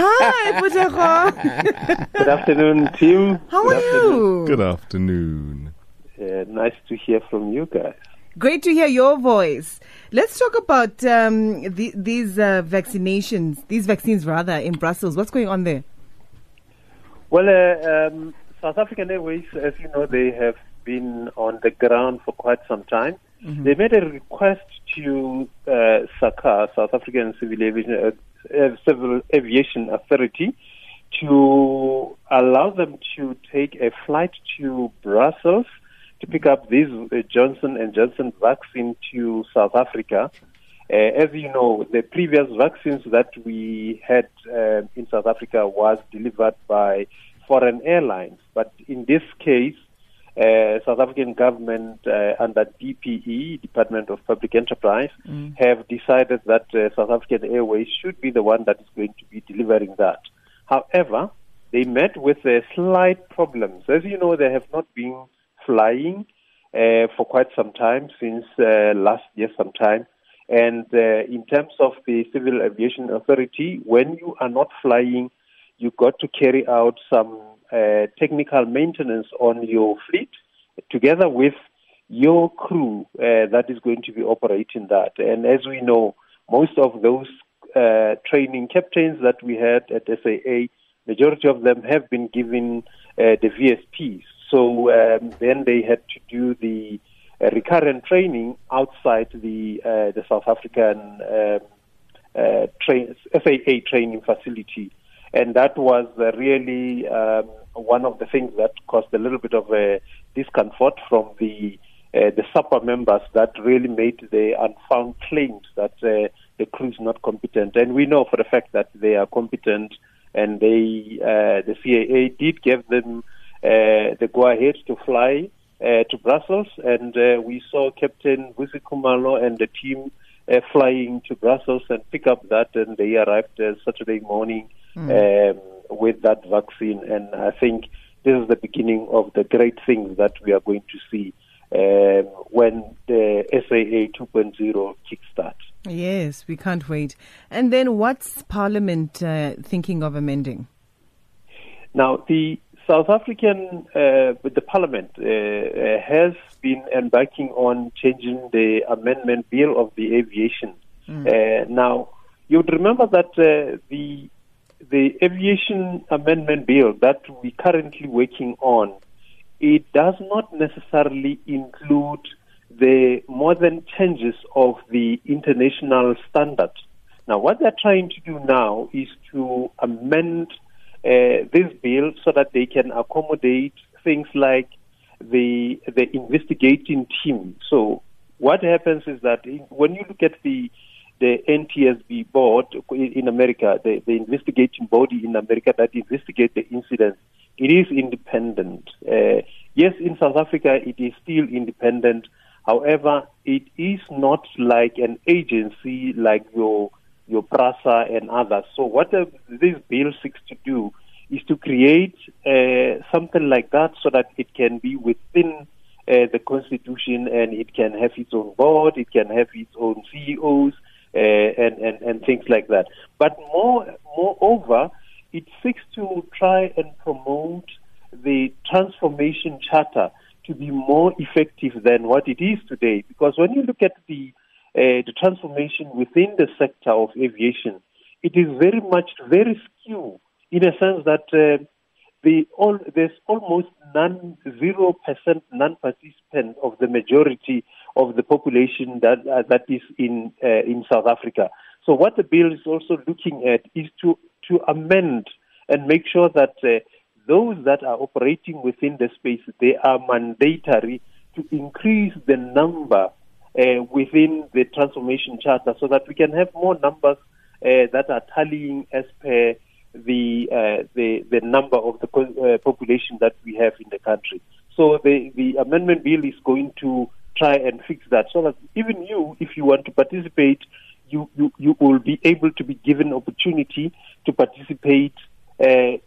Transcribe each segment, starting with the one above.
Hi, Phuthego. Good afternoon, team. How are you? Good afternoon. Nice to hear from you guys. Great to hear your voice. Let's talk about these vaccines in Brussels. What's going on there? Well, South African Airways, as you know, they have been on the ground for quite some time. Mm-hmm. They made a request to SACA, South African Civil Aviation Authority, to allow them to take a flight to Brussels to pick up this Johnson & Johnson vaccine to South Africa. As you know, the previous vaccines that we had in South Africa was delivered by foreign airlines. But in this case, South African government under DPE, Department of Public Enterprise, have decided that South African Airways should be the one that is going to be delivering that. However, they met with slight problems. As you know, they have not been flying for quite some time, since last year sometime. And in terms of the Civil Aviation Authority, when you are not flying, you got to carry out some technical maintenance on your fleet together with your crew that is going to be operating that. And as we know, most of those training captains that we had at SAA, majority of them have been given the VSPs. So then they had to do the recurrent training outside the South African SAA training facility. And that was really one of the things that caused a little bit of a discomfort from the SAPA members that really made the unfound claims that the crew is not competent. And we know for a fact that they are competent, and they the CAA did give them the go-ahead to fly to Brussels. And we saw Captain Busy Kumalo and the team flying to Brussels and pick up that, and they arrived Saturday morning with that vaccine. And I think this is the beginning of the great things that we are going to see when the SAA 2.0 kickstarts. Yes, we can't wait. And then what's Parliament thinking of amending? Now, the South African the Parliament has been embarking on changing the amendment bill of the aviation. Now, you would remember that the aviation amendment bill that we're currently working on, it does not necessarily include the modern changes of the international standard. Now, what they're trying to do now is to amend this bill so that they can accommodate things like the investigating team. So what happens is that when you look at the NTSB board in America, the investigating body in America that investigates the incident, it is independent. Yes, in South Africa, it is still independent. However, it is not like an agency like your PRASA and others. So what this bill seeks to do is to create something like that so that it can be within the Constitution, and it can have its own board, it can have its own CEOs, and things like that. But moreover, it seeks to try and promote the transformation charter to be more effective than what it is today. Because when you look at the transformation within the sector of aviation, it is very much very skewed in a sense that there's almost 0% non-participant of the majority of the population that is in South Africa. So what the bill is also looking at is to amend and make sure that those that are operating within the space, they are mandatory to increase the number within the transformation charter so that we can have more numbers that are tallying as per the number of the population that we have in the country. So the amendment bill is going to try and fix that, so that even you, if you want to participate, you will be able to be given opportunity to participate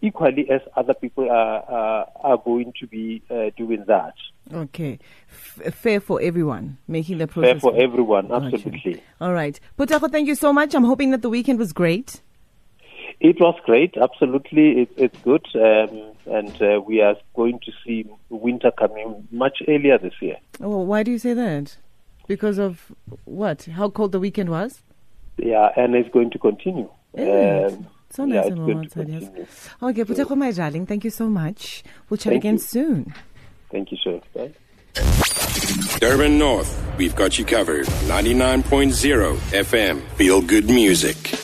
equally as other people are going to be doing that. Okay. Fair for everyone, making the process. Fair for everyone, absolutely. Okay. All right. Phuthego, thank you so much. I'm hoping that the weekend was great. It was great, absolutely. It's good. And we are going to see winter coming much earlier this year. Oh, why do you say that? Because of what? How cold the weekend was? Yeah, and it's going to continue. So nice and warm outside, yes. Okay, Phuthego, my darling, thank you so much. We'll chat again soon. Thank you, sir. Bye. Durban North, we've got you covered. 99.0 FM, feel good music.